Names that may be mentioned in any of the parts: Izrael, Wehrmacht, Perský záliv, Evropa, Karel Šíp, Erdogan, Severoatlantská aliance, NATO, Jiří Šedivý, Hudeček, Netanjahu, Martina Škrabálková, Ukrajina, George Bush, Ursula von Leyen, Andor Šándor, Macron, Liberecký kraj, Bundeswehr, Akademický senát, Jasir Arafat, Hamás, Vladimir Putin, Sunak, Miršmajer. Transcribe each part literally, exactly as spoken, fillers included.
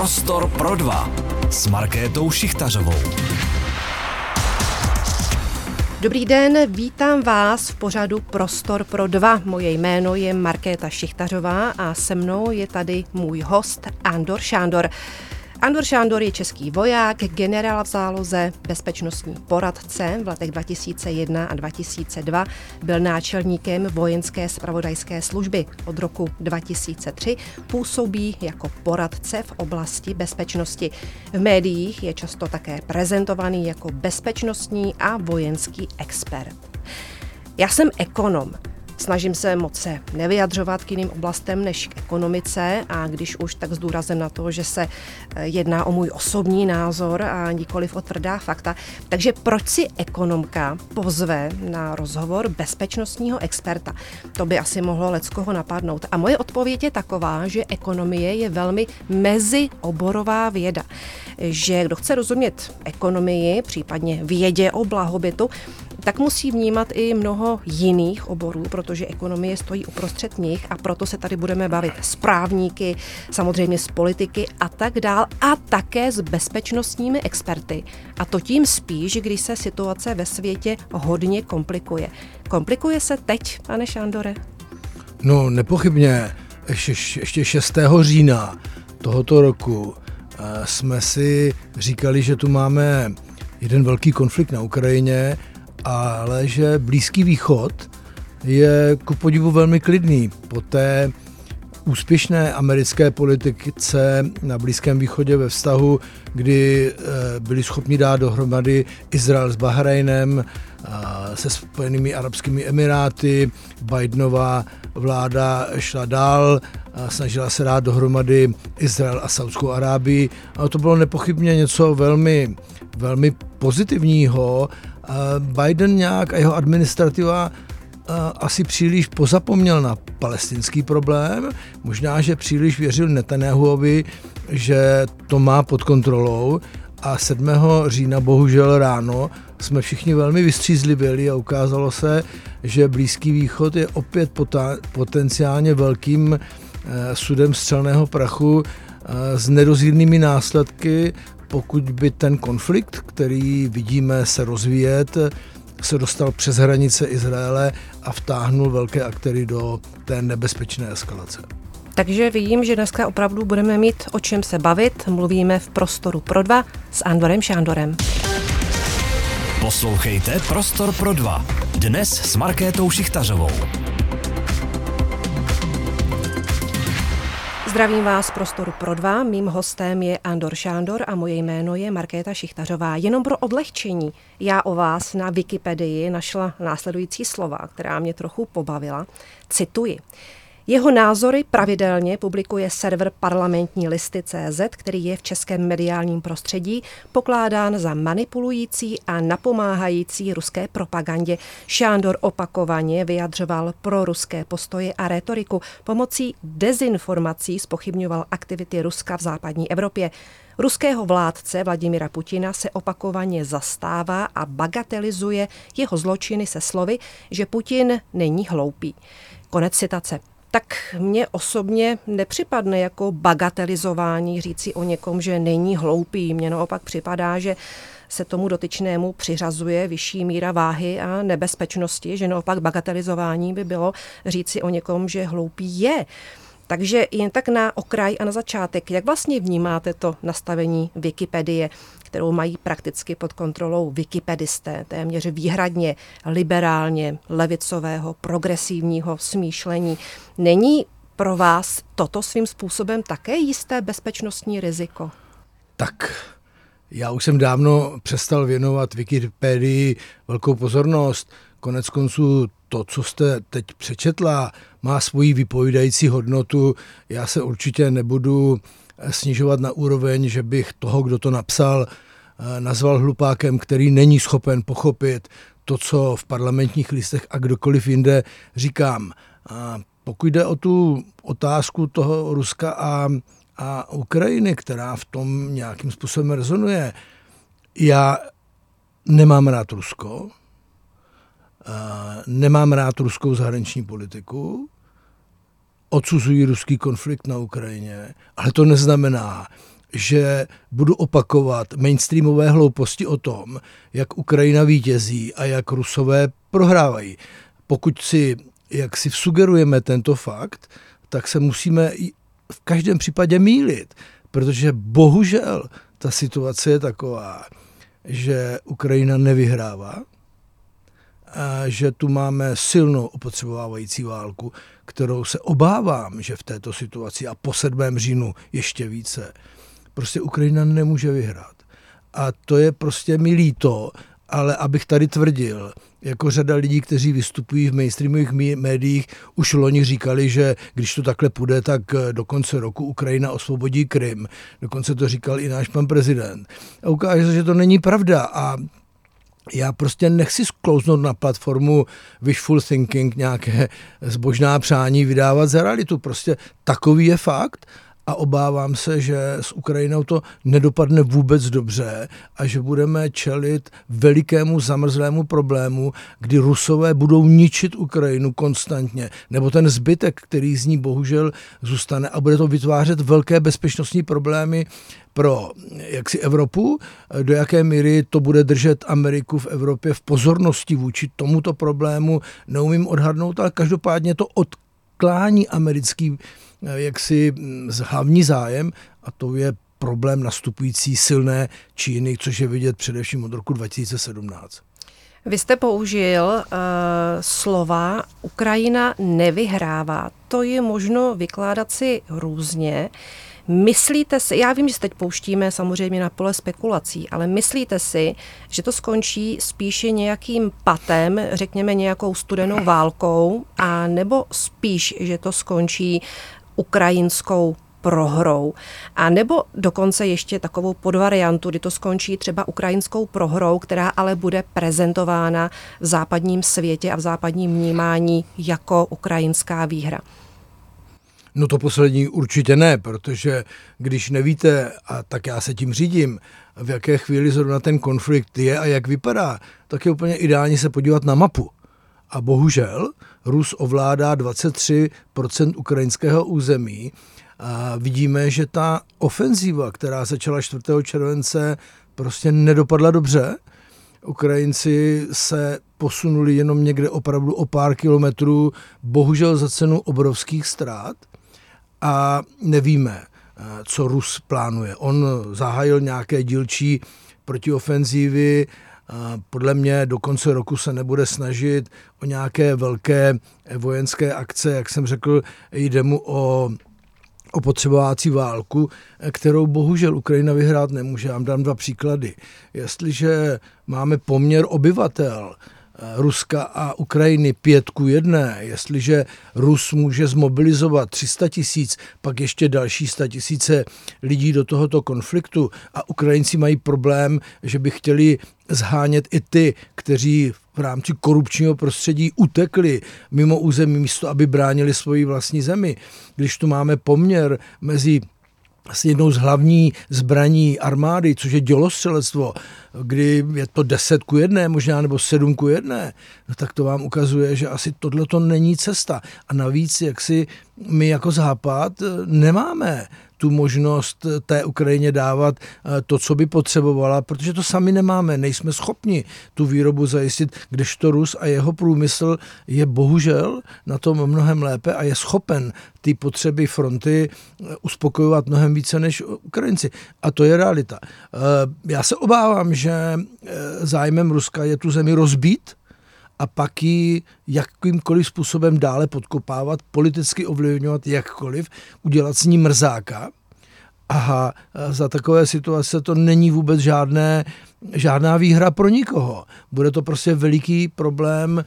Prostor pro dva s Markétou Šichtařovou. Dobrý den, vítám vás v pořadu Prostor pro dva. Moje jméno je Markéta Šichtařová a se mnou je tady můj host Andor Šándor. Andor Šándor je český voják, generál v záloze, bezpečnostní poradce. V letech dva tisíce jedna a dva tisíce dva byl náčelníkem Vojenské zpravodajské služby. Od roku dva tisíce tři působí jako poradce v oblasti bezpečnosti. V médiích je často také prezentovaný jako bezpečnostní a vojenský expert. Já jsem ekonom. Snažím se moc se nevyjadřovat k jiným oblastem než k ekonomice a když už, tak s důrazem na to, že se jedná o můj osobní názor a nikoliv o tvrdá fakta. Takže proč si ekonomka pozve na rozhovor bezpečnostního experta? To by asi mohlo leckoho napadnout. A moje odpověď je taková, že ekonomie je velmi mezioborová věda. Že kdo chce rozumět ekonomii, případně vědě o blahobytu, tak musí vnímat i mnoho jiných oborů, protože ekonomie stojí uprostřed nich a proto se tady budeme bavit s právníky, samozřejmě s politiky a tak dál a také s bezpečnostními experty. A to tím spíš, když se situace ve světě hodně komplikuje. Komplikuje se teď, pane Šándore? No nepochybně, ještě šestého října tohoto roku jsme si říkali, že tu máme jeden velký konflikt na Ukrajině, ale že Blízký východ je ku podivu velmi klidný. Po té úspěšné americké politice na Blízkém východě ve vztahu, kdy byli schopni dát dohromady Izrael s Bahrajnem, se Spojenými arabskými emiráty, Bidenova vláda šla dál, snažila se dát dohromady Izrael a Saudskou Arábii. A to bylo nepochybně něco velmi, velmi pozitivního. Biden nějak a jeho administrativa asi příliš pozapomněl na palestinský problém. Možná, že příliš věřil Netanjahuovi, že to má pod kontrolou. A sedmého října, bohužel ráno, jsme všichni velmi vystřízlivěli a ukázalo se, že Blízký východ je opět pota- potenciálně velkým eh, sudem střelného prachu eh, s nedozírnými následky, pokud by ten konflikt, který vidíme se rozvíjet, se dostal přes hranice Izraele a vtáhnul velké aktéry do té nebezpečné eskalace. Takže vidím, že dneska opravdu budeme mít o čem se bavit. Mluvíme v Prostoru pro dva s Andorem Šándorem. Poslouchejte Prostor pro dva. Dnes s Markétou Šichtařovou. Zdravím vás z Prostoru pro dva. Mým hostem je Andor Šándor a moje jméno je Markéta Šichtařová. Jenom pro odlehčení. Já o vás na Wikipedii našla následující slova, která mě trochu pobavila. Cituji. Jeho názory pravidelně publikuje server Parlamentní listy tečka cé zet, který je v českém mediálním prostředí pokládán za manipulující a napomáhající ruské propagandě. Šándor opakovaně vyjadřoval pro ruské postoje a rétoriku. Pomocí dezinformací zpochybňoval aktivity Ruska v západní Evropě. Ruského vládce Vladimira Putina se opakovaně zastává a bagatelizuje jeho zločiny se slovy, že Putin není hloupý. Konec citace. Tak mně osobně nepřipadne jako bagatelizování říci o někom, že není hloupý. Mně naopak připadá, že se tomu dotyčnému přiřazuje vyšší míra váhy a nebezpečnosti, že naopak bagatelizování by bylo říci o někom, že hloupý je. Takže jen tak na okraj a na začátek, jak vlastně vnímáte to nastavení Wikipedie, kterou mají prakticky pod kontrolou wikipedisté, téměř výhradně liberálně levicového, progresivního smýšlení. Není pro vás toto svým způsobem také jisté bezpečnostní riziko? Tak, já už jsem dávno přestal věnovat Wikipedii velkou pozornost. Konec konců to, co jste teď přečetla, má svoji vypovídající hodnotu. Já se určitě nebudu snižovat na úroveň, že bych toho, kdo to napsal, nazval hlupákem, který není schopen pochopit to, co v Parlamentních listech a kdokoliv jinde říkám. A pokud jde o tu otázku toho Ruska a, a Ukrajiny, která v tom nějakým způsobem rezonuje, já nemám rád Rusko, nemám rád ruskou zahraniční politiku, odsuzují ruský konflikt na Ukrajině, ale to neznamená, že budu opakovat mainstreamové hlouposti o tom, jak Ukrajina vítězí a jak Rusové prohrávají. Pokud si, jak si sugerujeme tento fakt, tak se musíme v každém případě mýlit, protože bohužel ta situace je taková, že Ukrajina nevyhrává, že tu máme silnou opotřebovávající válku, kterou se obávám, že v této situaci a po sedmého říjnu ještě více, prostě Ukrajina nemůže vyhrát. A to je prostě mi líto, ale abych tady tvrdil, jako řada lidí, kteří vystupují v mainstreamových médiích, už loni říkali, že když to takhle půjde, tak do konce roku Ukrajina osvobodí Krym. Dokonce to říkal i náš pan prezident. A ukáže se, že to není pravda a já prostě nechci sklouznout na platformu wishful thinking, nějaké zbožná přání vydávat za realitu. Prostě takový je fakt a obávám se, že s Ukrajinou to nedopadne vůbec dobře a že budeme čelit velikému zamrzlému problému, kdy Rusové budou ničit Ukrajinu konstantně, nebo ten zbytek, který z ní bohužel zůstane a bude to vytvářet velké bezpečnostní problémy pro jaksi Evropu, do jaké míry to bude držet Ameriku v Evropě v pozornosti vůči tomuto problému, neumím odhadnout, ale každopádně to odklání americký jaksi hlavní zájem a to je problém nastupující silné Číny, což je vidět především od roku dva tisíce sedmnáct. Vy jste použil uh, slova Ukrajina nevyhrává. To je možno vykládat si různě. Myslíte si, já vím, že se teď pouštíme samozřejmě na pole spekulací, ale myslíte si, že to skončí spíše nějakým patem, řekněme nějakou studenou válkou, a nebo spíš, že to skončí ukrajinskou prohrou? A nebo dokonce ještě takovou podvariantu, kdy to skončí třeba ukrajinskou prohrou, která ale bude prezentována v západním světě a v západním vnímání jako ukrajinská výhra? No to poslední určitě ne, protože když nevíte, a tak já se tím řídím, v jaké chvíli zrovna ten konflikt je a jak vypadá, tak je úplně ideální se podívat na mapu. A bohužel Rus ovládá dvacet tři procent ukrajinského území a vidíme, že ta ofenzíva, která začala čtvrtého července, prostě nedopadla dobře. Ukrajinci se posunuli jenom někde opravdu o pár kilometrů, bohužel za cenu obrovských ztrát a nevíme, co Rus plánuje. On zahájil nějaké dílčí protiofenzívy, podle mě do konce roku se nebude snažit o nějaké velké vojenské akce, jak jsem řekl, jde mu o opotřebovávací válku, kterou bohužel Ukrajina vyhrát nemůže. Já vám dám dva příklady. Jestliže máme poměr obyvatel Ruska a Ukrajiny pět ku jedné, jestliže Rus může zmobilizovat tři sta tisíc, pak ještě další sta tisíce lidí do tohoto konfliktu a Ukrajinci mají problém, že by chtěli zhánět i ty, kteří v rámci korupčního prostředí utekli mimo území místo, aby bránili svoji vlastní zemi. Když tu máme poměr mezi jednou z hlavní zbraní armády, což je dělostřelectvo, kdy je to deset ku jedné možná, nebo sedm ku jedné, no tak to vám ukazuje, že asi tohleto není cesta. A navíc, jak si my jako Západ nemáme tu možnost té Ukrajině dávat to, co by potřebovala, protože to sami nemáme, nejsme schopni tu výrobu zajistit, kdežto Rus a jeho průmysl je bohužel na tom mnohem lépe a je schopen ty potřeby fronty uspokojovat mnohem více než Ukrajinci. A to je realita. Já se obávám, že zájmem Ruska je tu zemi rozbít a pak ji jakýmkoliv způsobem dále podkopávat, politicky ovlivňovat jakkoliv, udělat s ní mrzáka. Aha, za takové situace to není vůbec žádné, žádná výhra pro nikoho. Bude to prostě veliký problém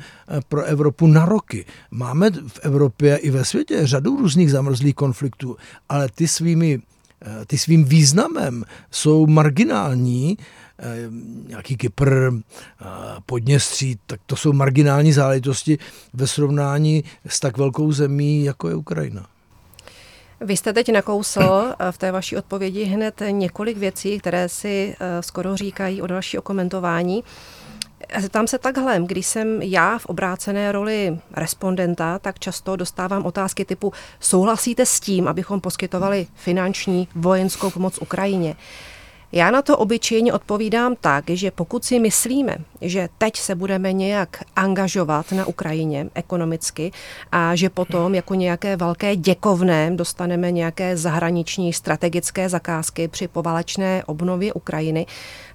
pro Evropu na roky. Máme v Evropě i ve světě řadu různých zamrzlých konfliktů, ale ty svými ty svým významem jsou marginální, nějaký Kypr, Podněstří, tak to jsou marginální záležitosti ve srovnání s tak velkou zemí, jako je Ukrajina. Vy jste teď nakousl v té vaší odpovědi hned několik věcí, které si skoro říkají o další okomentování. Tam se takhle, když jsem já v obrácené roli respondenta, tak často dostávám otázky typu souhlasíte s tím, abychom poskytovali finanční vojenskou pomoc Ukrajině? Já na to obyčejně odpovídám tak, že pokud si myslíme, že teď se budeme nějak angažovat na Ukrajině ekonomicky a že potom jako nějaké velké děkovné dostaneme nějaké zahraniční strategické zakázky při poválečné obnově Ukrajiny,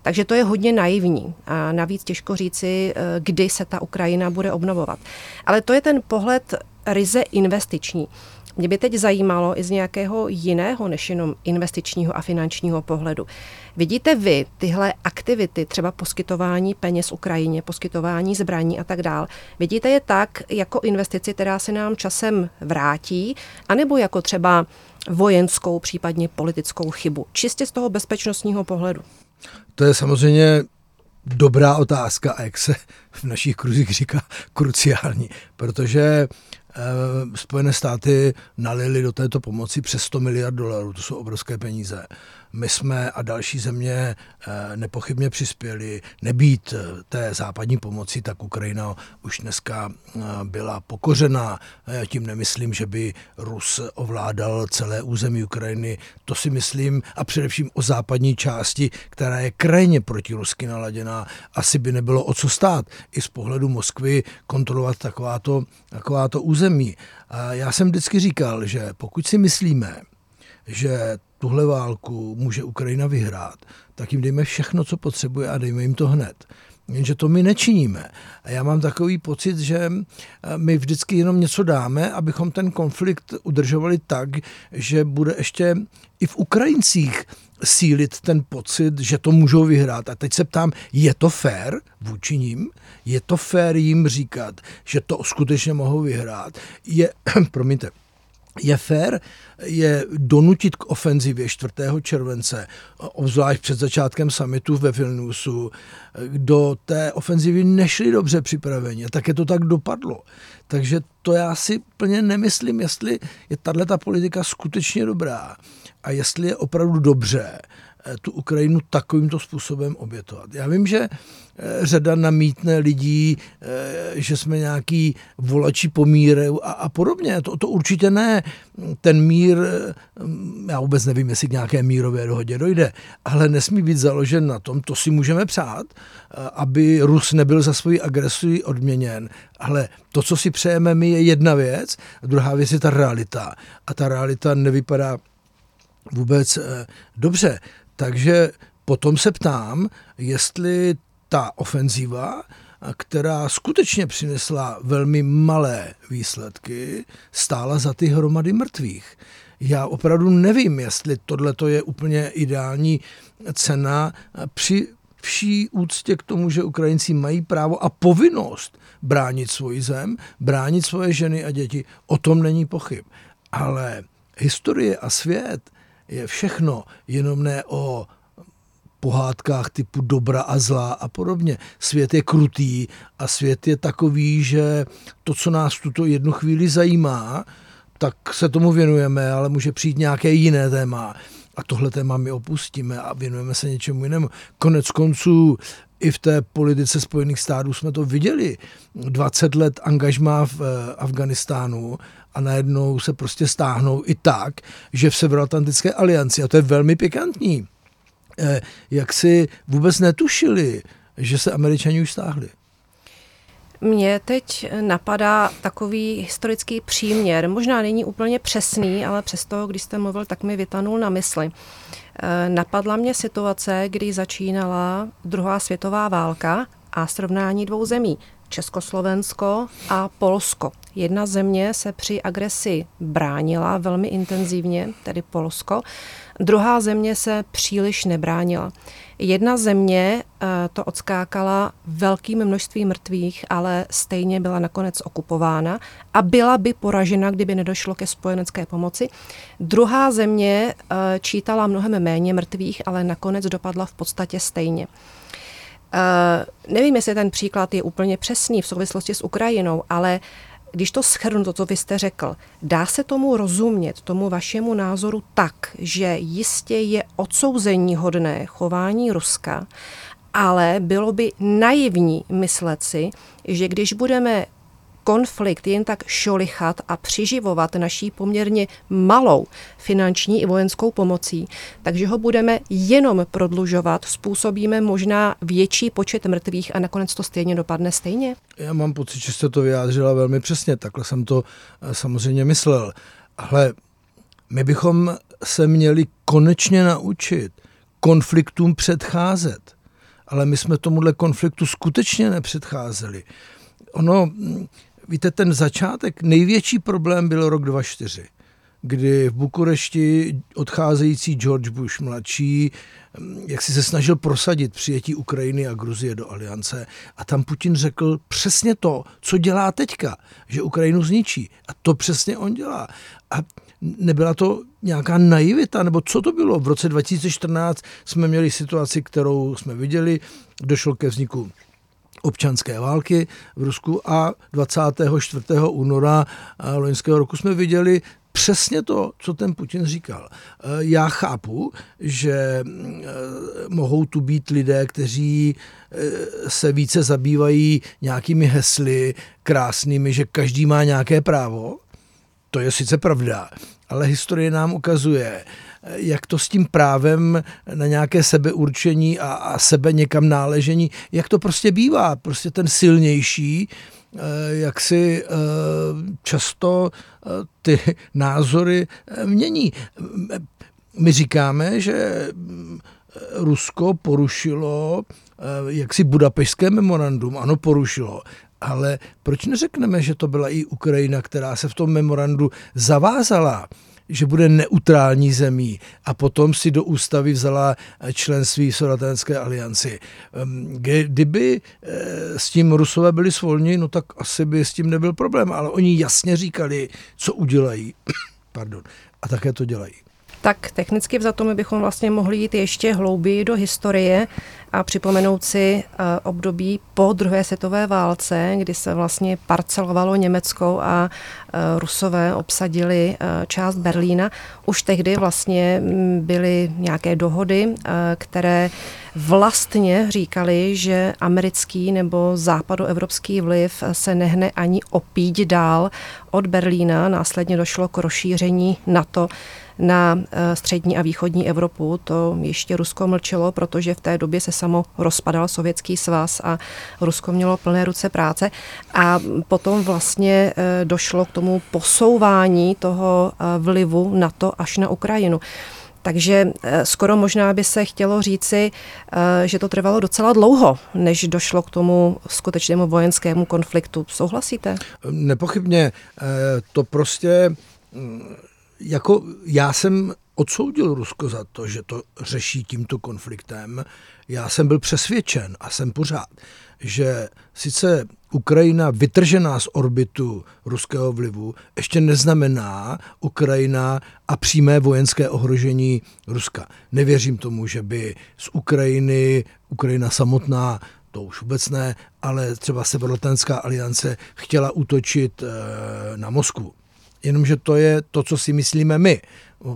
takže to je hodně naivní a navíc těžko říci, kdy se ta Ukrajina bude obnovovat. Ale to je ten pohled ryze investiční. Mě by teď zajímalo i z nějakého jiného než jenom investičního a finančního pohledu. Vidíte vy tyhle aktivity, třeba poskytování peněz Ukrajině, poskytování zbraní a tak dál, vidíte je tak jako investici, která se nám časem vrátí, anebo jako třeba vojenskou, případně politickou chybu, čistě z toho bezpečnostního pohledu? To je samozřejmě dobrá otázka a jak se v našich kruzích říká, kruciální, protože Spojené státy nalili do této pomoci přes sto miliard dolarů, to jsou obrovské peníze. My jsme a další země nepochybně přispěli, nebýt té západní pomoci, tak Ukrajina už dneska byla pokořená. Já tím nemyslím, že by Rus ovládal celé území Ukrajiny. To si myslím a především o západní části, která je krajně protirusky naladěná. Asi by nebylo o co stát i z pohledu Moskvy kontrolovat takováto, takováto území. A já jsem vždycky říkal, že pokud si myslíme, že tuhle válku může Ukrajina vyhrát, tak jim dejme všechno, co potřebuje a dejme jim to hned. Jenže to my nečiníme. A já mám takový pocit, že my vždycky jenom něco dáme, abychom ten konflikt udržovali tak, že bude ještě i v Ukrajincích sílit ten pocit, že to můžou vyhrát. A teď se ptám, je to fér vůči nim? Je to fér jim říkat, že to skutečně mohou vyhrát? Je, promiňte, je fér je donutit k ofenzivě čtvrtého července, obzvlášť před začátkem summitu ve Vilniusu, do té ofenzivy nešli dobře připraveni. Tak je to tak dopadlo. Takže to já si plně nemyslím, jestli je tato politika skutečně dobrá a jestli je opravdu dobře tu Ukrajinu takovýmto způsobem obětovat. Já vím, že řada namítne lidí, že jsme nějaký volači po míru a, a podobně. To, to určitě ne. Ten mír, já vůbec nevím, jestli k nějaké mírové dohodě dojde, ale nesmí být založen na tom, to si můžeme přát, aby Rus nebyl za svoji agresi odměněn. Ale to, co si přejeme my, je jedna věc, a druhá věc je ta realita. A ta realita nevypadá vůbec dobře. Takže potom se ptám, jestli ta ofenziva, která skutečně přinesla velmi malé výsledky, stála za ty hromady mrtvých. Já opravdu nevím, jestli tohleto je úplně ideální cena při vší úctě k tomu, že Ukrajinci mají právo a povinnost bránit svoji zem, bránit svoje ženy a děti. O tom není pochyb. Ale historie a svět je všechno, jenom ne o pohádkách typu dobra a zla a podobně. Svět je krutý a svět je takový, že to, co nás tuto jednu chvíli zajímá, tak se tomu věnujeme, ale může přijít nějaké jiné téma. A tohle téma my opustíme a věnujeme se něčemu jinému. Konec konců i v té politice Spojených států jsme to viděli. dvacet let angažmá v Afghánistánu a najednou se prostě stáhnou i tak, že v Severoatlantické alianci, a to je velmi pikantní, jak si vůbec netušili, že se Američani už stáhli. Mně teď napadá takový historický příměr. Možná není úplně přesný, ale přesto, když jste mluvil, tak mi vytanul na mysli. Napadla mě situace, kdy začínala druhá světová válka a srovnání dvou zemí. Československo a Polsko. Jedna země se při agresi bránila velmi intenzivně, tedy Polsko. Druhá země se příliš nebránila. Jedna země to odskákala velkým množstvím mrtvých, ale stejně byla nakonec okupována a byla by poražena, kdyby nedošlo ke spojenecké pomoci. Druhá země čítala mnohem méně mrtvých, ale nakonec dopadla v podstatě stejně. Uh, nevím, jestli ten příklad je úplně přesný v souvislosti s Ukrajinou, ale když to shrnu, to, co vy jste řekl, dá se tomu rozumět, tomu vašemu názoru tak, že jistě je odsouzení hodné chování Ruska, ale bylo by naivní myslet si, že když budeme konflikt jen tak šolichat a přiživovat naší poměrně malou finanční i vojenskou pomocí, takže ho budeme jenom prodlužovat, způsobíme možná větší počet mrtvých a nakonec to stejně dopadne stejně? Já mám pocit, že jste to vyjádřila velmi přesně, takhle jsem to samozřejmě myslel, ale my bychom se měli konečně naučit konfliktům předcházet, ale my jsme tomuhle konfliktu skutečně nepředcházeli. Ono... Víte, ten začátek, největší problém byl rok dva tisíce čtyři, kdy v Bukurešti odcházející George Bush mladší, jak si se snažil prosadit přijetí Ukrajiny a Gruzie do aliance. A tam Putin řekl přesně to, co dělá teďka, že Ukrajinu zničí. A to přesně on dělá. A nebyla to nějaká naivita, nebo co to bylo? V roce dva tisíce čtrnáct jsme měli situaci, kterou jsme viděli, došlo ke vzniku občanské války v Rusku a dvacátého čtvrtého února loňského roku jsme viděli přesně to, co ten Putin říkal. Já chápu, že mohou tu být lidé, kteří se více zabývají nějakými hesly krásnými, že každý má nějaké právo. To je sice pravda, ale historie nám ukazuje, jak to s tím právem na nějaké sebeurčení a, a sebe někam náležení, jak to prostě bývá. Prostě ten silnější, jak si často ty názory mění. My říkáme, že Rusko porušilo jaksi Budapešťské memorandum. Ano, porušilo. Ale proč neřekneme, že to byla i Ukrajina, která se v tom memorandu zavázala, že bude neutrální zemí a potom si do ústavy vzala členství v Severoatlantické alianci. Kdyby s tím Rusové byli svolni, no tak asi by s tím nebyl problém, ale oni jasně říkali, co udělají. Pardon. A také to dělají. Tak technicky vzato my bychom vlastně mohli jít ještě hlouběji do historie a připomenout si období po druhé světové válce, kdy se vlastně parcelovalo Německo a Rusové obsadili část Berlína. Už tehdy vlastně byly nějaké dohody, které vlastně říkali, že americký nebo západoevropský vliv se nehne ani o píď dál od Berlína. Následně došlo k rozšíření NATO na střední a východní Evropu. To ještě Rusko mlčelo, protože v té době se samo rozpadal Sovětský svaz a Rusko mělo plné ruce práce. A potom vlastně došlo k tomu posouvání toho vlivu NATO až na Ukrajinu. Takže skoro možná by se chtělo říci, že to trvalo docela dlouho, než došlo k tomu skutečnému vojenskému konfliktu. Souhlasíte? Nepochybně. To prostě... Jako já jsem odsoudil Rusko za to, že to řeší tímto konfliktem. Já jsem byl přesvědčen a jsem pořád, že sice Ukrajina vytržená z orbitu ruského vlivu ještě neznamená Ukrajina a přímé vojenské ohrožení Ruska. Nevěřím tomu, že by z Ukrajiny, Ukrajina samotná, to už vůbec ne, ale třeba Severoatlantská aliance chtěla útočit na Moskvu. Jenomže to je to, co si myslíme my.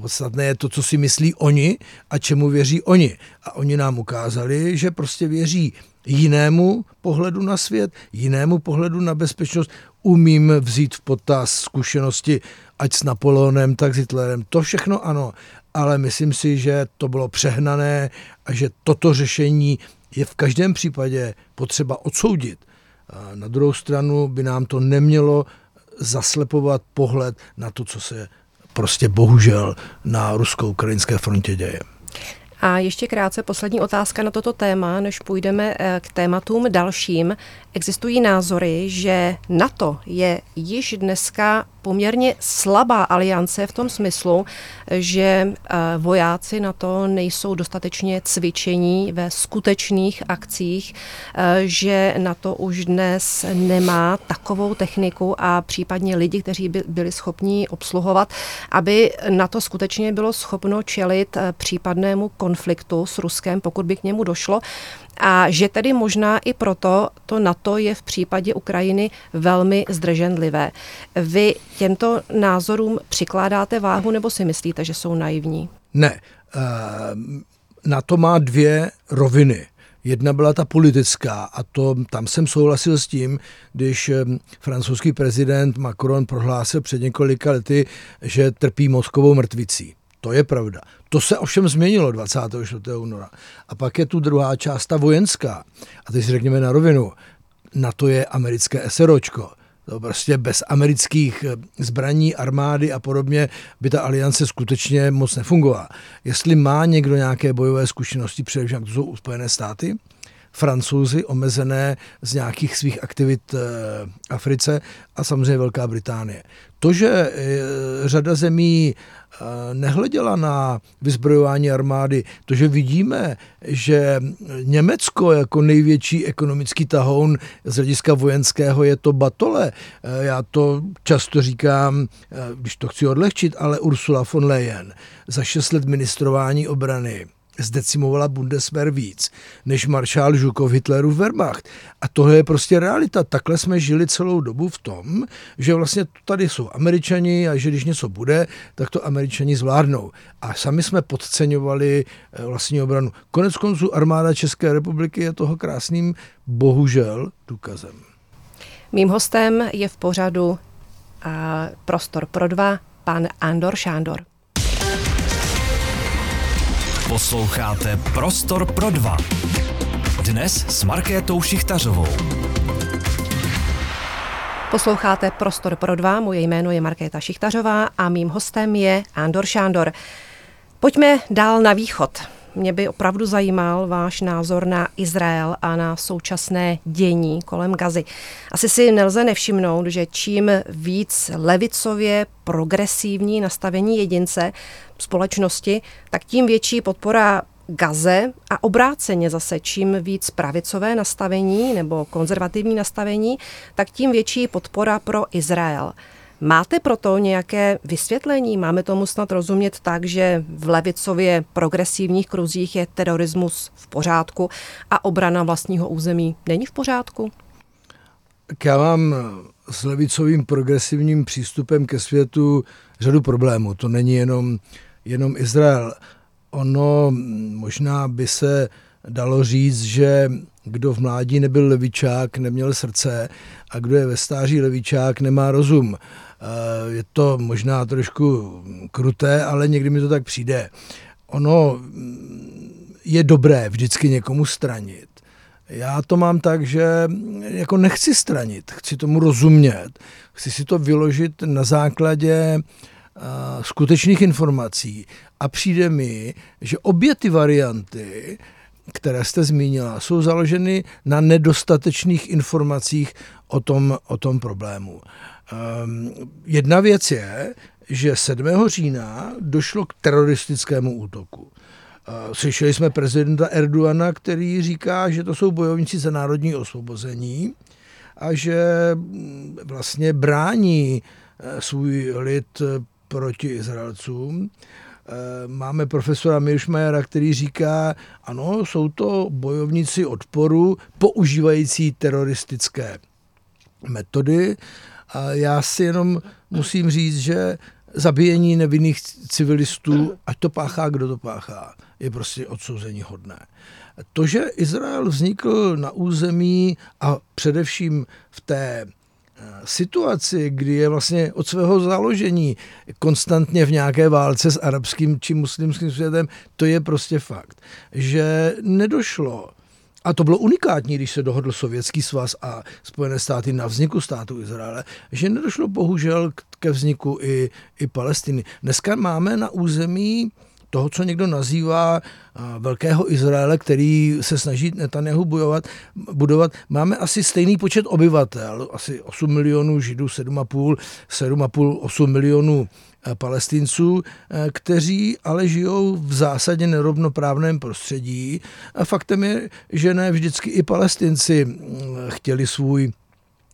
Podstatné je to, co si myslí oni a čemu věří oni. A oni nám ukázali, že prostě věří jinému pohledu na svět, jinému pohledu na bezpečnost. Umím vzít v potaz zkušenosti, ať s Napoleonem, tak s Hitlerem. To všechno ano, ale myslím si, že to bylo přehnané a že toto řešení je v každém případě potřeba odsoudit. A na druhou stranu by nám to nemělo zaslepovat pohled na to, co se prostě bohužel na rusko-ukrajinské frontě děje. A ještě krátce poslední otázka na toto téma, než půjdeme k tématům dalším. Existují názory, že NATO je již dneska poměrně slabá aliance v tom smyslu, že vojáci NATO nejsou dostatečně cvičení ve skutečných akcích, že NATO už dnes nemá takovou techniku a případně lidi, kteří by byli schopni obsluhovat, aby NATO skutečně bylo schopno čelit případnému konfliktu s Ruskem, pokud by k němu došlo. A že tedy možná i proto to NATO je v případě Ukrajiny velmi zdrženlivé. Vy těmto názorům přikládáte váhu nebo si myslíte, že jsou naivní? Ne. NATO má dvě roviny. Jedna byla ta politická a to, tam jsem souhlasil s tím, když francouzský prezident Macron prohlásil před několika lety, že trpí mozkovou mrtvicí. To je pravda. To se ovšem změnilo dvacátého čtvrtého února. A pak je tu druhá část, ta vojenská. A teď si řekněme na rovinu, na to je americké SROčko. To prostě bez amerických zbraní, armády a podobně by ta aliance skutečně moc nefungovala. Jestli má někdo nějaké bojové zkušenosti, především to jsou Spojené státy, Francouzi omezené z nějakých svých aktivit Africe a samozřejmě Velká Británie. To, že řada zemí nehleděla na vyzbrojování armády, to, že vidíme, že Německo jako největší ekonomický tahoun z hlediska vojenského je to batole. Já to často říkám, když to chci odlehčit, ale Ursula von Leyen za šest let ministrování obrany zdecimovala Bundeswehr víc než maršál Žukov Hitleru v Wehrmacht. A tohle je prostě realita. Takhle jsme žili celou dobu v tom, že vlastně tady jsou Američani a že když něco bude, tak to Američani zvládnou. A sami jsme podceňovali vlastní obranu. Konec konců armáda České republiky je toho krásným bohužel důkazem. Mým hostem je v pořadu a Prostor pro dva pan Andor Šándor. Posloucháte Prostor pro dva. Dnes s Markétou Šichtařovou. Posloucháte Prostor pro dva, moje jméno je Markéta Šichtařová a mým hostem je Andor Šándor. Pojďme dál na východ. Mě by opravdu zajímal váš názor na Izrael a na současné dění kolem Gazy. Asi si nelze nevšimnout, že čím víc levicově progresivní nastavení jedince společnosti, tak tím větší podpora Gaze a obráceně zase čím víc pravicové nastavení nebo konzervativní nastavení, tak tím větší podpora pro Izrael. Máte proto nějaké vysvětlení? Máme tomu snad rozumět tak, že v levicově progresivních kruzích je terorismus v pořádku a obrana vlastního území není v pořádku? Já mám s levicovým progresivním přístupem ke světu řadu problémů. To není jenom, jenom Izrael. Ono možná by se dalo říct, že kdo v mládí nebyl levičák, neměl srdce a kdo je ve stáří levičák, nemá rozum. Je to možná trošku kruté, ale někdy mi to tak přijde. Ono je dobré vždycky někomu stranit. Já to mám tak, že jako nechci stranit, chci tomu rozumět, chci si to vyložit na základě uh, skutečných informací a přijde mi, že obě ty varianty, které jste zmínila, jsou založeny na nedostatečných informacích o tom, o tom problému. Um, jedna věc je, že sedmého října došlo k teroristickému útoku. Slyšeli jsme prezidenta Erdogana, který říká, že to jsou bojovníci za národní osvobození a že vlastně brání svůj lid proti Izraelcům. Máme profesora Miršmajera, který říká, ano, jsou to bojovníci odporu používající teroristické metody. A já si jenom musím říct, že zabíjení nevinných civilistů, ať to páchá, kdo to páchá, je prostě odsouzení hodné. To, že Izrael vznikl na území a především v té situaci, kdy je vlastně od svého založení konstantně v nějaké válce s arabským či muslimským světem, to je prostě fakt, že nedošlo. A to bylo unikátní, když se dohodl Sovětský svaz a Spojené státy na vzniku státu Izraele, že nedošlo bohužel ke vzniku i, i Palestiny. Dneska máme na území toho, co někdo nazývá Velkého Izraele, který se snaží Netanjahu bojovat, budovat, máme asi stejný počet obyvatel, asi osm milionů Židů, sedm a půl, osm milionů Palestinců, kteří ale žijou v zásadě nerovnoprávném prostředí. A faktem je, že ne vždycky i Palestinci chtěli svůj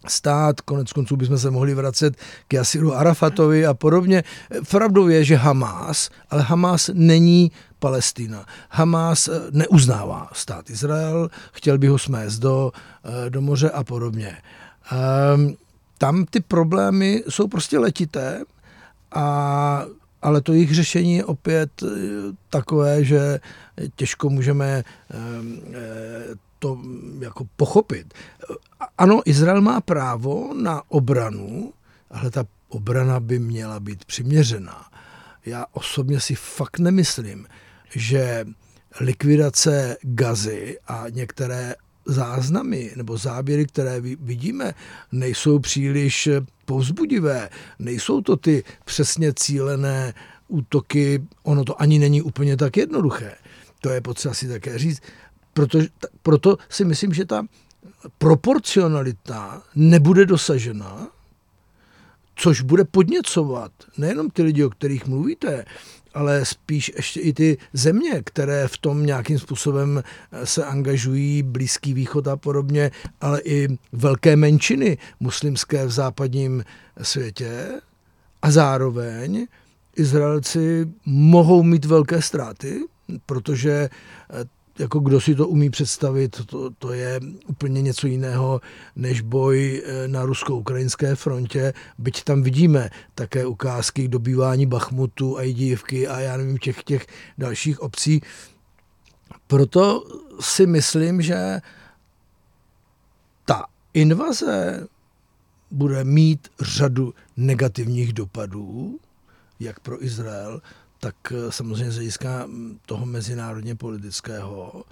stát, konec konců bychom se mohli vracet k Jasiru Arafatovi a podobně. Pravdou je, že Hamás, ale Hamás není Palestina. Hamás neuznává stát Izrael, chtěl by ho smést do, do moře a podobně. Tam ty problémy jsou prostě letité a Ale to jejich řešení je opět takové, že těžko můžeme to jako pochopit. Ano, Izrael má právo na obranu, ale ta obrana by měla být přiměřená. Já osobně si fakt nemyslím, že likvidace Gazy a některé záznamy nebo záběry, které vidíme, nejsou příliš povzbudivé. Nejsou to ty přesně cílené útoky, ono to ani není úplně tak jednoduché. To je potřeba si také říct. Proto, proto si myslím, že ta proporcionalita nebude dosažena, což bude podněcovat nejenom ty lidi, o kterých mluvíte, ale spíš ještě i ty země, které v tom nějakým způsobem se angažují, Blízký východ a podobně, ale i velké menšiny muslimské v západním světě. A zároveň Izraelci mohou mít velké ztráty, protože jako kdo si to umí představit, to, to je úplně něco jiného než boj na rusko-ukrajinské frontě, byť tam vidíme také ukázky dobývání Bachmutu a Jidívky a já nevím těch, těch dalších obcí. Proto si myslím, že ta invaze bude mít řadu negativních dopadů, jak pro Izrael, tak samozřejmě z hlediska toho mezinárodně politického.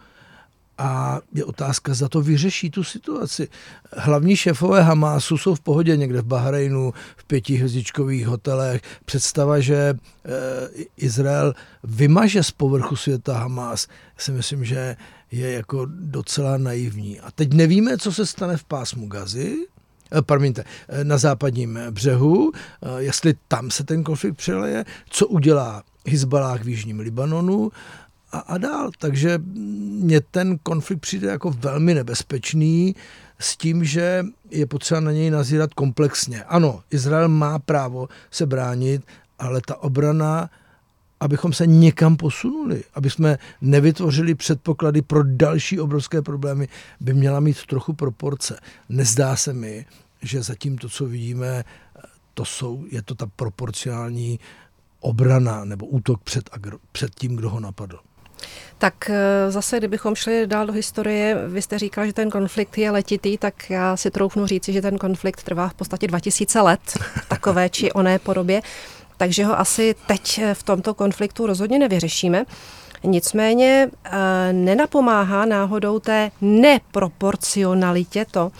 A je otázka, zda to vyřeší tu situaci. Hlavní šéfové Hamásu jsou v pohodě někde v Bahrajnu, v pětihvězdičkových hotelech. Představa, že Izrael vymaže z povrchu světa Hamás, si myslím, že je jako docela naivní. A teď nevíme, co se stane v pásmu Gazy, Promiňte, na západním břehu, jestli tam se ten konflikt přeleje, co udělá Hizballáh v jižním Libanonu a, a dál. Takže mně ten konflikt přijde jako velmi nebezpečný s tím, že je potřeba na něj nazírat komplexně. Ano, Izrael má právo se bránit, ale ta obrana, abychom se někam posunuli, aby jsme nevytvořili předpoklady pro další obrovské problémy, by měla mít trochu proporce. Nezdá se mi, že zatím to, co vidíme, to jsou, je to ta proporcionální obrana nebo útok před, před tím, kdo ho napadl. Tak zase, kdybychom šli dál do historie, vy jste říkal, že ten konflikt je letitý, tak já si troufnu říci, že ten konflikt trvá v podstatě dva tisíce let v takové či oné podobě. Takže ho asi teď v tomto konfliktu rozhodně nevyřešíme. Nicméně nenapomáhá náhodou té neproporcionalitě to,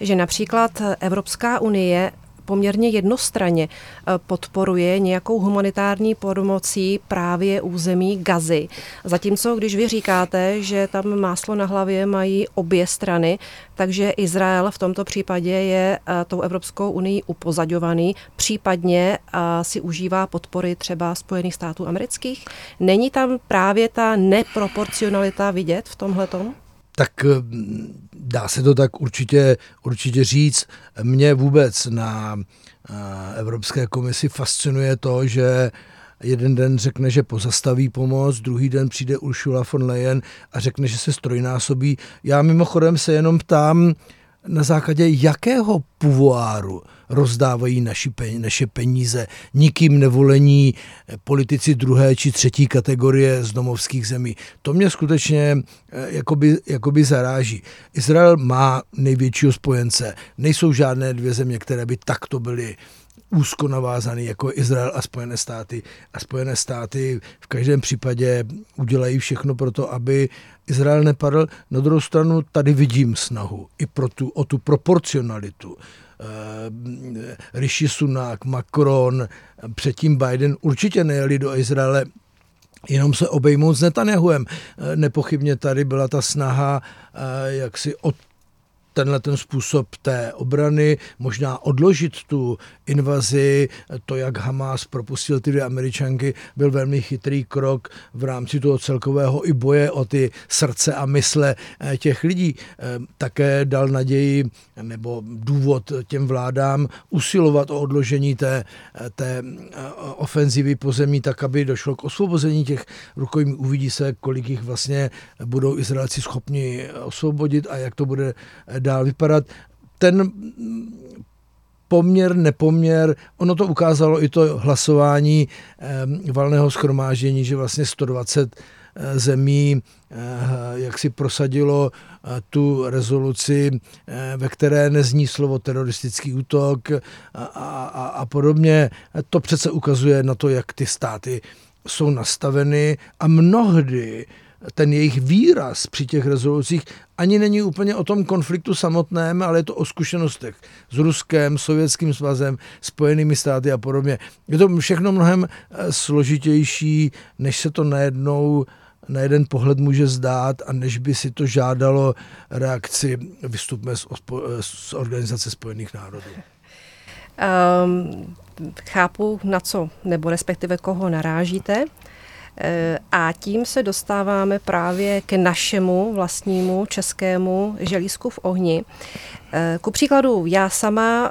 že například Evropská unie poměrně jednostranně podporuje nějakou humanitární pomocí právě území Gazy. Zatímco, když vy říkáte, že tam máslo na hlavě mají obě strany, takže Izrael v tomto případě je tou Evropskou unii upozaďovaný, případně si užívá podpory třeba Spojených států amerických. Není tam právě ta neproporcionalita vidět v tomhletom? Tak dá se to tak určitě, určitě říct. Mě vůbec na Evropské komisi fascinuje to, že jeden den řekne, že pozastaví pomoc, druhý den přijde Ursula von Leyen a řekne, že se strojnásobí. Já mimochodem se jenom ptám, na základě jakého pouvoiru rozdávají naši peníze, naše peníze nikým nevolení politici druhé či třetí kategorie z domovských zemí. To mě skutečně jakoby, jakoby zaráží. Izrael má největšího spojence. Nejsou žádné dvě země, které by takto byly úzko navázané jako Izrael a Spojené státy. A Spojené státy v každém případě udělají všechno pro to, aby Izrael nepadl. Na druhou stranu tady vidím snahu i pro tu, o tu proporcionalitu. Rishi Sunak, Macron, předtím Biden určitě nejeli do Izraele jenom se obejmout s Netanjahuem. Nepochybně tady byla ta snaha jaksi od tenhle ten způsob té obrany, možná odložit tu invazi, to, jak Hamás propustil ty dvě Američanky, byl velmi chytrý krok v rámci toho celkového i boje o ty srdce a mysle těch lidí. Také dal naději nebo důvod těm vládám usilovat o odložení té, té ofenzivy pozemní, tak, aby došlo k osvobození těch rukojmí. Uvidí se, kolik jich vlastně budou Izraelci schopni osvobodit a jak to bude dál vypadat. Ten poměr, nepoměr, ono to ukázalo i to hlasování eh, valného shromáždění, že vlastně sto dvacet eh, zemí eh, jak si prosadilo eh, tu rezoluci, eh, ve které nezní slovo teroristický útok a, a, a podobně. To přece ukazuje na to, jak ty státy jsou nastaveny a mnohdy ten jejich výraz při těch rezolucích ani není úplně o tom konfliktu samotném, ale je to o zkušenostech s Ruskem, Sovětským svazem, Spojenými státy a podobně. Je to všechno mnohem složitější, než se to najednou, na jeden pohled může zdát a než by si to žádalo reakci vystupme z, z Organizace spojených národů. Um, chápu, na co, nebo respektive koho narážíte. A tím se dostáváme právě k našemu vlastnímu českému želízku v ohni. Ku příkladu, já sama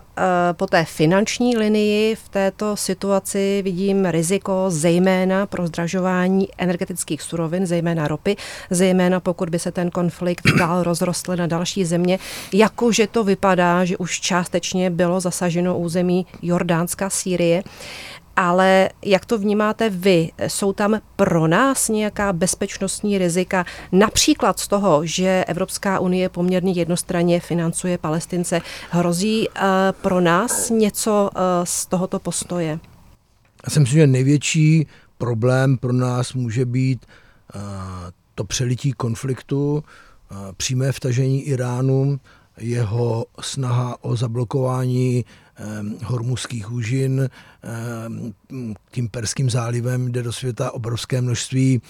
po té finanční linii v této situaci vidím riziko zejména pro zdražování energetických surovin, zejména ropy, zejména pokud by se ten konflikt dál rozrostl na další země, jakože to vypadá, že už částečně bylo zasaženo území Jordánska, Sýrie. Ale jak to vnímáte vy? Jsou tam pro nás nějaká bezpečnostní rizika? Například z toho, že Evropská unie poměrně jednostranně financuje Palestince. Hrozí uh, pro nás něco uh, z tohoto postoje? Já si myslím, že největší problém pro nás může být uh, to přelití konfliktu, uh, přímé vtažení Iránu, jeho snaha o zablokování Hormuzských úžin, tím Perským zálivem jde do světa obrovské množství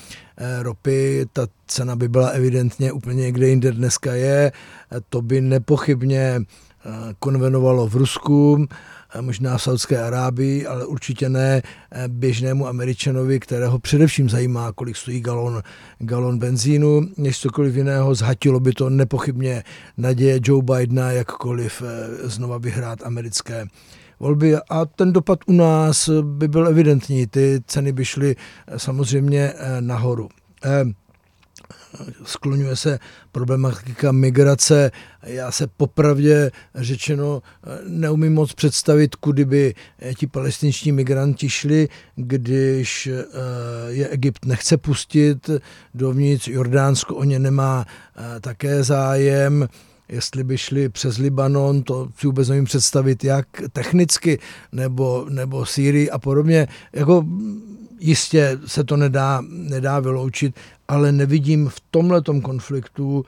ropy. Ta cena by byla evidentně úplně někde jinde dneska je. To by nepochybně konvenovalo v Rusku, možná v Saudské Arábii, ale určitě ne běžnému Američanovi, kterého především zajímá, kolik stojí galon, galon benzínu, než cokoliv jiného. Zhatilo by to nepochybně naděje Joe Bidena, jakkoliv znova vyhrát americké volby. A ten dopad u nás by byl evidentní. Ty ceny by šly samozřejmě nahoru. Skloňuje se problematika migrace. Já se popravdě řečeno neumím moc představit, kudy by ti palestinští migranti šli, když je Egypt nechce pustit dovnitř, Jordánsko o ně nemá také zájem. Jestli by šli přes Libanon, to si vůbec nevím představit, jak technicky, nebo, nebo Sýrii a podobně. Jako jistě se to nedá, nedá vyloučit, ale nevidím v tomhletom konfliktu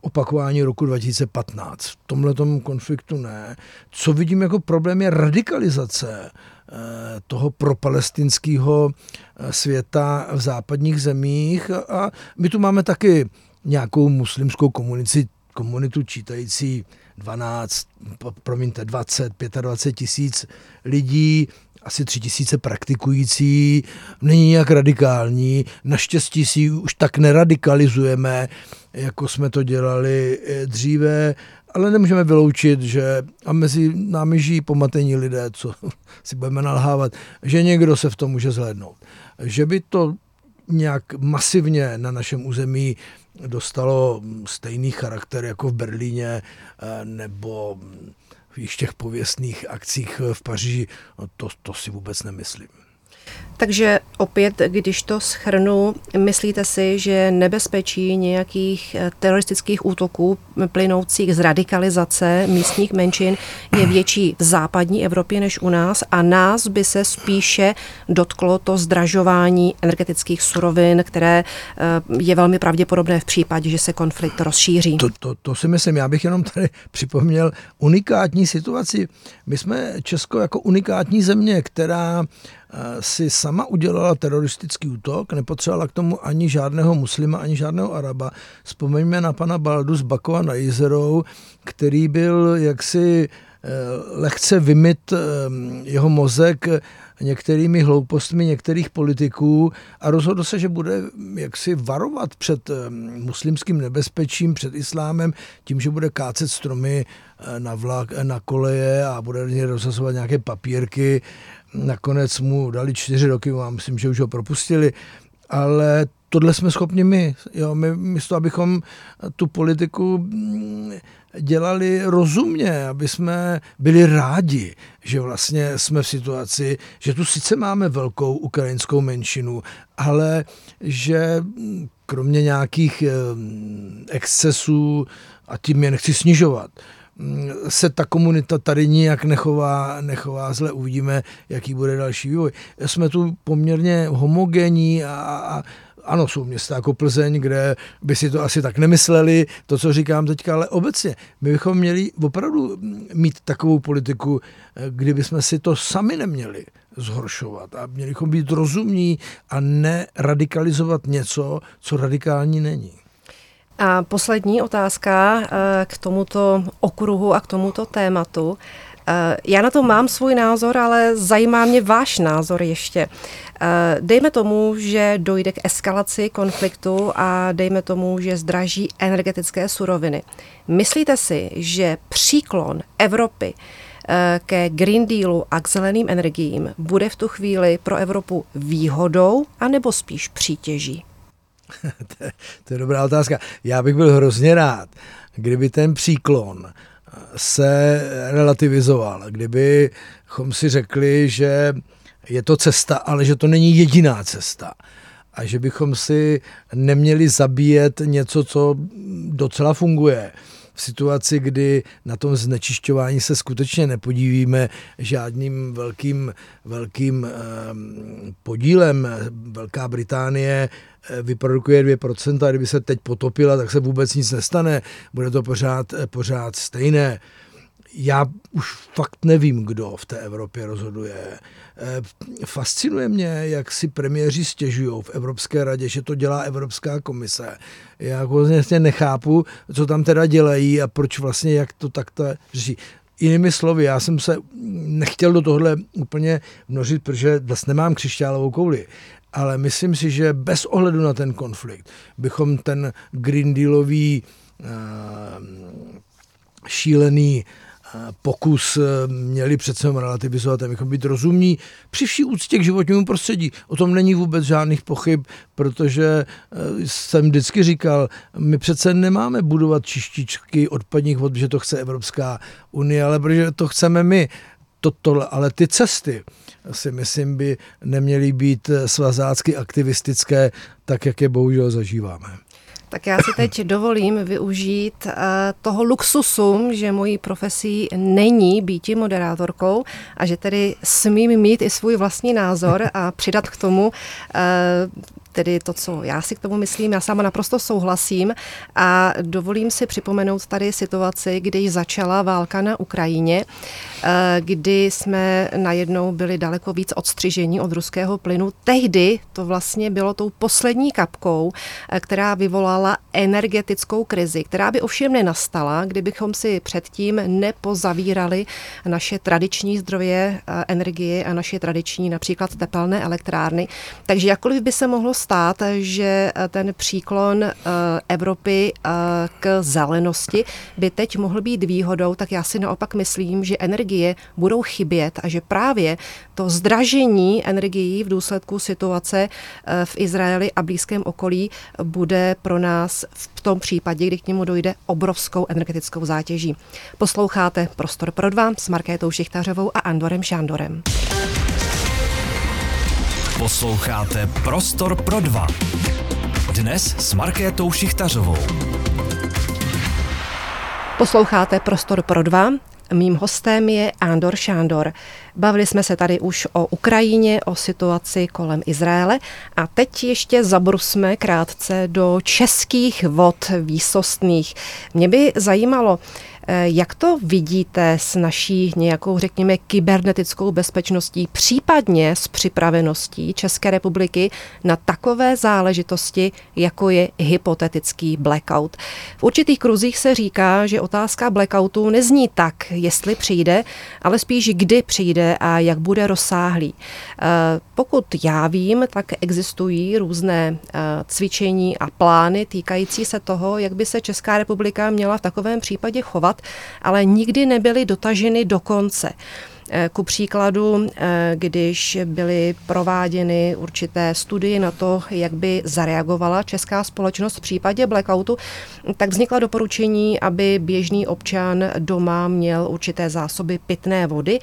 opakování roku dva tisíce patnáct. V tomhletom konfliktu ne. Co vidím jako problém je radikalizace toho propalestinského světa v západních zemích. A my tu máme taky nějakou muslimskou komunici, komunitu čítající dvanáct, promiňte, dvacet, dvacet pět tisíc lidí, asi tři tisíce praktikující, není nějak radikální. Naštěstí si už tak neradikalizujeme, jako jsme to dělali dříve, ale nemůžeme vyloučit, že a mezi námi žijí pomatení lidé, co si budeme nalhávat, že někdo se v tom může zhlédnout. Že by to nějak masivně na našem území dostalo stejný charakter jako v Berlíně nebo v již těch pověstných akcích v Paříži, no to, to si vůbec nemyslím. Takže opět, když to shrnu, myslíte si, že nebezpečí nějakých teroristických útoků plynoucích z radikalizace místních menšin je větší v západní Evropě než u nás a nás by se spíše dotklo to zdražování energetických surovin, které je velmi pravděpodobné v případě, že se konflikt rozšíří? To, to, to si myslím, já bych jenom tady připomněl unikátní situaci. My jsme Česko jako unikátní země, která si sama udělala teroristický útok, nepotřebovala k tomu ani žádného muslima, ani žádného Araba. Vzpomeňme na pana Baldus Bakova na Jizerou, který byl jaksi lehce vymyt jeho mozek některými hloupostmi některých politiků a rozhodl se, že bude jaksi varovat před muslimským nebezpečím, před islámem, tím, že bude kácet stromy na vlak, na koleje a bude rozhazovat nějaké papírky. Nakonec mu dali čtyři roky, já myslím, že už ho propustili, ale tohle jsme schopni my. Jo? My místo, abychom tu politiku dělali rozumně, aby jsme byli rádi, že vlastně jsme v situaci, že tu sice máme velkou ukrajinskou menšinu, ale že kromě nějakých excesů, a tím je nechci snižovat, se ta komunita tady nijak nechová, nechová zle, uvidíme, jaký bude další vývoj. Jsme tu poměrně homogénní a, a ano, jsou města jako Plzeň, kde by si to asi tak nemysleli, to, co říkám teďka, ale obecně. My bychom měli opravdu mít takovou politiku, kdybychom si to sami neměli zhoršovat a měli bychom být rozumní a neradikalizovat něco, co radikální není. A poslední otázka k tomuto okruhu a k tomuto tématu. Já na to mám svůj názor, ale zajímá mě váš názor ještě. Dejme tomu, že dojde k eskalaci konfliktu a dejme tomu, že zdraží energetické suroviny. Myslíte si, že příklon Evropy ke Green Dealu a k zeleným energiím bude v tu chvíli pro Evropu výhodou anebo spíš přítěží? To je, to je dobrá otázka. Já bych byl hrozně rád, kdyby ten příklon se relativizoval, kdybychom si řekli, že je to cesta, ale že to není jediná cesta a že bychom si neměli zabíjet něco, co docela funguje. V situaci, kdy na tom znečišťování se skutečně nepodívíme žádným velkým, velkým podílem. Velká Británie vyprodukuje dvě procenta, kdyby se teď potopila, tak se vůbec nic nestane. Bude to pořád, pořád stejné. Já už fakt nevím, kdo v té Evropě rozhoduje. Fascinuje mě, jak si premiéři stěžují v Evropské radě, že to dělá Evropská komise. Já vlastně nechápu, co tam teda dělají a proč vlastně, jak to takto říct. Jinými slovy, já jsem se nechtěl do tohle úplně množit, protože vlastně nemám křišťálovou kouli. Ale myslím si, že bez ohledu na ten konflikt bychom ten Green Dealový šílený pokus měli přece relativizovat, abychom být rozumní při vší úctě k životnímu prostředí. O tom není vůbec žádných pochyb, protože jsem vždycky říkal, my přece nemáme budovat čističky odpadních vod, že to chce Evropská unie, ale protože to chceme my. Toto, ale ty cesty si myslím by neměly být svazácky aktivistické, tak jak je bohužel zažíváme. Tak já si teď dovolím využít toho luxusu, že mojí profesí není býti moderátorkou a že tedy smím mít i svůj vlastní názor a přidat k tomu tedy to, co já si k tomu myslím, já sama naprosto souhlasím a dovolím si připomenout tady situaci, kdy začala válka na Ukrajině, kdy jsme najednou byli daleko víc odstřiženi od ruského plynu. Tehdy to vlastně bylo tou poslední kapkou, která vyvolala energetickou krizi, která by ovšem nenastala, kdybychom si předtím nepozavírali naše tradiční zdroje energie a naše tradiční například tepelné elektrárny. Takže jakkoliv by se mohlo stát, že ten příklon Evropy k zelenosti by teď mohl být výhodou, tak já si naopak myslím, že energie budou chybět a že právě to zdražení energií v důsledku situace v Izraeli a blízkém okolí bude pro nás v tom případě, kdy k němu dojde, obrovskou energetickou zátěží. Posloucháte Prostor pro dva s Markétou Šichtařovou a Andorem Šándorem. Posloucháte Prostor pro dva. Dnes s Markétou Šichtařovou. Posloucháte Prostor pro dva. Mým hostem je Andor Šándor. Bavili jsme se tady už o Ukrajině, o situaci kolem Izraele a teď ještě zabrusme krátce do českých vod výsostných. Mě by zajímalo, jak to vidíte s naší nějakou, řekněme, kybernetickou bezpečností, případně s připraveností České republiky na takové záležitosti, jako je hypotetický blackout. V určitých kruzích se říká, že otázka blackoutu nezní tak, jestli přijde, ale spíš kdy přijde a jak bude rozsáhlý. Pokud já vím, tak existují různé cvičení a plány týkající se toho, jak by se Česká republika měla v takovém případě chovat, ale nikdy nebyly dotaženy do konce. Ku příkladu, když byly prováděny určité studie na to, jak by zareagovala česká společnost v případě blackoutu, tak vznikla doporučení, aby běžný občan doma měl určité zásoby pitné vody.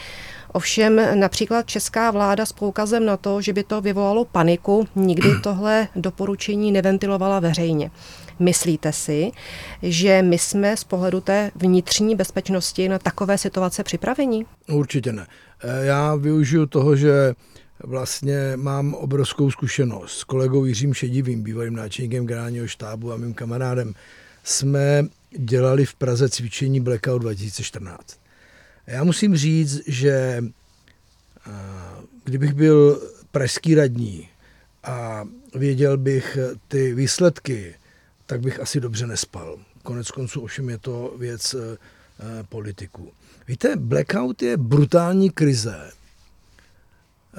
Ovšem například česká vláda s poukazem na to, že by to vyvolalo paniku, nikdy tohle doporučení neventilovala veřejně. Myslíte si, že my jsme z pohledu té vnitřní bezpečnosti na takové situace připraveni? Určitě ne. Já využiju toho, že vlastně mám obrovskou zkušenost s kolegou Jiřím Šedivým, bývalým náčelníkem generálního štábu a mým kamarádem. Jsme dělali v Praze cvičení Blackout dva tisíce čtrnáct. Já musím říct, že kdybych byl pražský radní a věděl bych ty výsledky, tak bych asi dobře nespal. Koneckonců ovšem je to věc eh, politiků. Víte, blackout je brutální krize.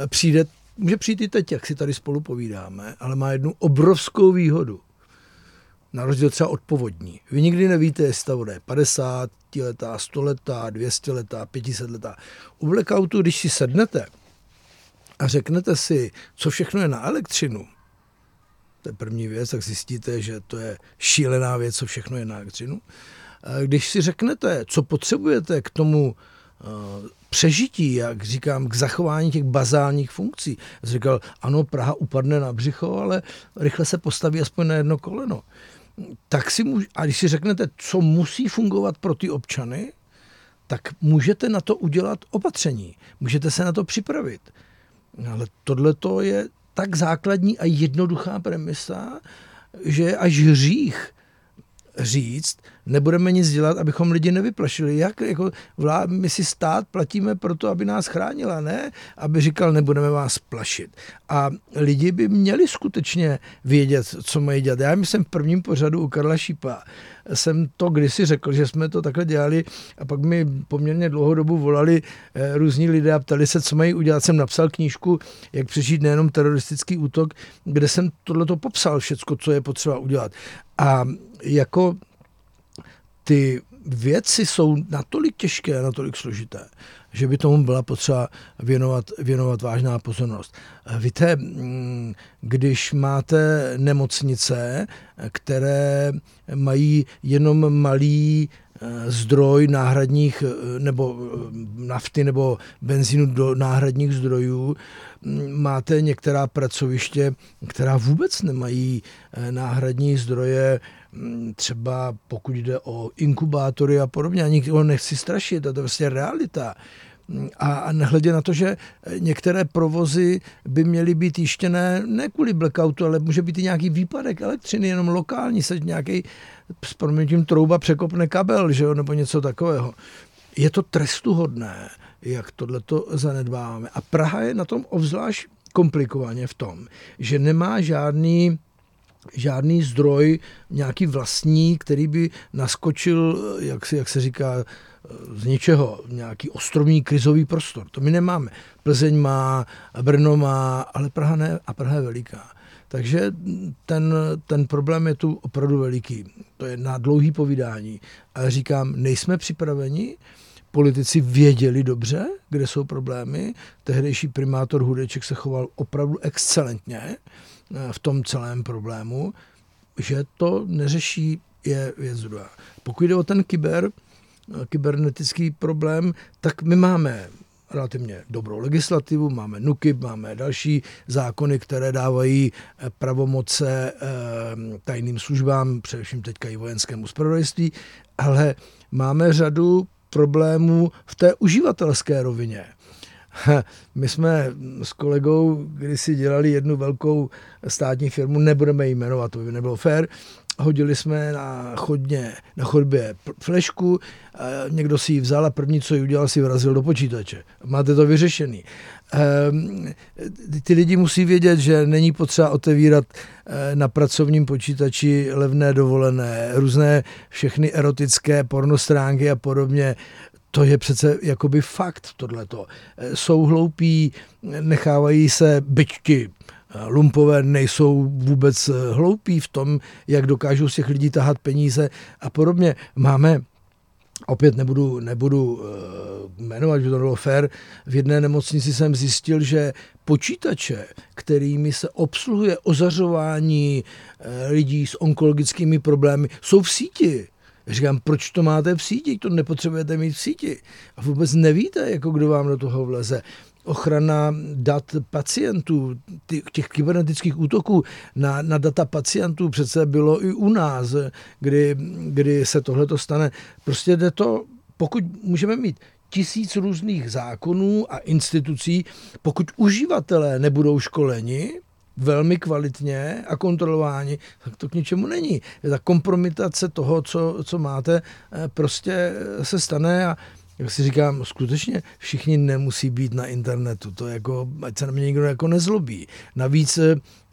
Přijde, může přijít i teď, jak si tady spolu povídáme, ale má jednu obrovskou výhodu. Na rozdíl třeba od povodní. Vy nikdy nevíte, jestli ta voda je padesátiletá, stoletá, dvěstěletá, pětisetletá. U blackoutu, když si sednete a řeknete si, co všechno je na elektřinu, to je první věc, tak zjistíte, že to je šílená věc, co všechno je na elektřinu. Když si řeknete, co potřebujete k tomu přežití, jak říkám, k zachování těch bazálních funkcí. Říkal, ano, Praha upadne na břicho, ale rychle se postaví aspoň na jedno koleno. Tak si můž, a když si řeknete, co musí fungovat pro ty občany, tak můžete na to udělat opatření. Můžete se na to připravit. Ale tohleto je tak základní a jednoduchá premisa, že je až hřích říct, nebudeme nic dělat, abychom lidi nevyplašili. Jak, jako vlád, my si stát platíme proto, aby nás chránila, ne? Aby říkal, nebudeme vás plašit. A lidi by měli skutečně vědět, co mají dělat. Já jsem v prvním pořadu u Karla Šípa. Jsem to kdysi řekl, že jsme to takhle dělali a pak mi poměrně dlouhou dobu volali různí lidé a ptali se, co mají udělat. Jsem napsal knížku, jak přežít nejenom teroristický útok, kde jsem tohleto popsal všecko, co je potřeba udělat. A jako ty věci jsou natolik těžké a natolik složité, že by tomu byla potřeba věnovat, věnovat vážná pozornost. Víte, když máte nemocnice, které mají jenom malý zdroj náhradních, nebo nafty nebo benzínu do náhradních zdrojů, máte některá pracoviště, která vůbec nemají náhradní zdroje, třeba pokud jde o inkubátory a podobně, a nikdo nechci strašit, to je vlastně realita. A nehledě na to, že některé provozy by měly být jištěné ne kvůli blackoutu, ale může být i nějaký výpadek elektřiny, jenom lokální, se nějaký s proměnitím trouba překopne kabel, že jo, nebo něco takového. Je to trestuhodné, jak tohleto zanedbáváme. A Praha je na tom obzvlášť komplikovaně v tom, že nemá žádný žádný zdroj, nějaký vlastní, který by naskočil, jak se, jak se říká, z ničeho, nějaký ostrovní krizový prostor. To my nemáme. Plzeň má, Brno má, ale Praha ne, a Praha je veliká. Takže ten, ten problém je tu opravdu veliký. To je na dlouhý povídání. Ale říkám, nejsme připraveni, politici věděli dobře, kde jsou problémy. Tehdejší primátor Hudeček se choval opravdu excelentně v tom celém problému, že to neřeší, je věc druhá. Pokud jde o ten kyber, kybernetický problém, tak my máme relativně dobrou legislativu, máme NUKIB, máme další zákony, které dávají pravomoce tajným službám, především teďka i vojenskému zpravodajství, ale máme řadu problémů v té uživatelské rovině. My jsme s kolegou kdysi dělali jednu velkou státní firmu, nebudeme ji jmenovat, to by nebylo fér, hodili jsme na, chodně, na chodbě flešku, někdo si ji vzal a první, co ji udělal, si vrazil do počítače. Máte to vyřešený. Ty lidi musí vědět, že není potřeba otevírat na pracovním počítači levné dovolené, různé všechny erotické pornostránky a podobně. To je přece jakoby fakt tohleto. Jsou hloupí, nechávají se byčky. Lumpové nejsou vůbec hloupí v tom, jak dokážou z těch lidí tahat peníze a podobně. Máme opět nebudu, nebudu jmenovat, že to bylo fér, v jedné nemocnici jsem zjistil, že počítače, kterými se obsluhuje ozařování lidí s onkologickými problémy, jsou v síti. Říkám, proč to máte v síti, to nepotřebujete mít v síti. A vůbec nevíte, jako kdo vám do toho vleze. Ochrana dat pacientů, těch kybernetických útoků na, na data pacientů přece bylo i u nás, kdy, kdy se tohleto stane. Prostě jde to, pokud můžeme mít tisíc různých zákonů a institucí, pokud uživatelé nebudou školeni velmi kvalitně a kontrolováni, tak to k ničemu není. Ta kompromitace toho, co, co máte, prostě se stane a jak si říkám, skutečně všichni nemusí být na internetu, to jako, ať se na mě nikdo jako nezlobí. Navíc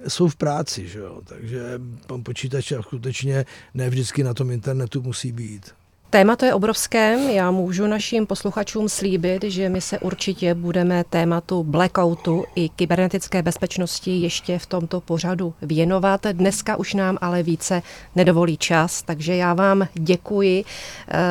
jsou v práci, že jo? Takže pan počítač skutečně ne vždycky na tom internetu musí být. Téma to je obrovské, já můžu našim posluchačům slíbit, že my se určitě budeme tématu blackoutu i kybernetické bezpečnosti ještě v tomto pořadu věnovat. Dneska už nám ale více nedovolí čas, takže já vám děkuji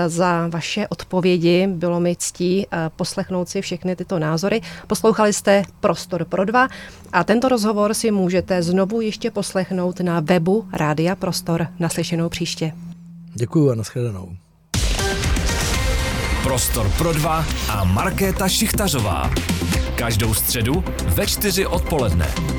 za vaše odpovědi, bylo mi ctí poslechnout si všechny tyto názory. Poslouchali jste Prostor pro dva a tento rozhovor si můžete znovu ještě poslechnout na webu Rádia Prostor. Naslyšenou příště. Děkuji a nashledanou. Prostor pro dva a Markéta Šichtařová. Každou středu ve čtyři odpoledne.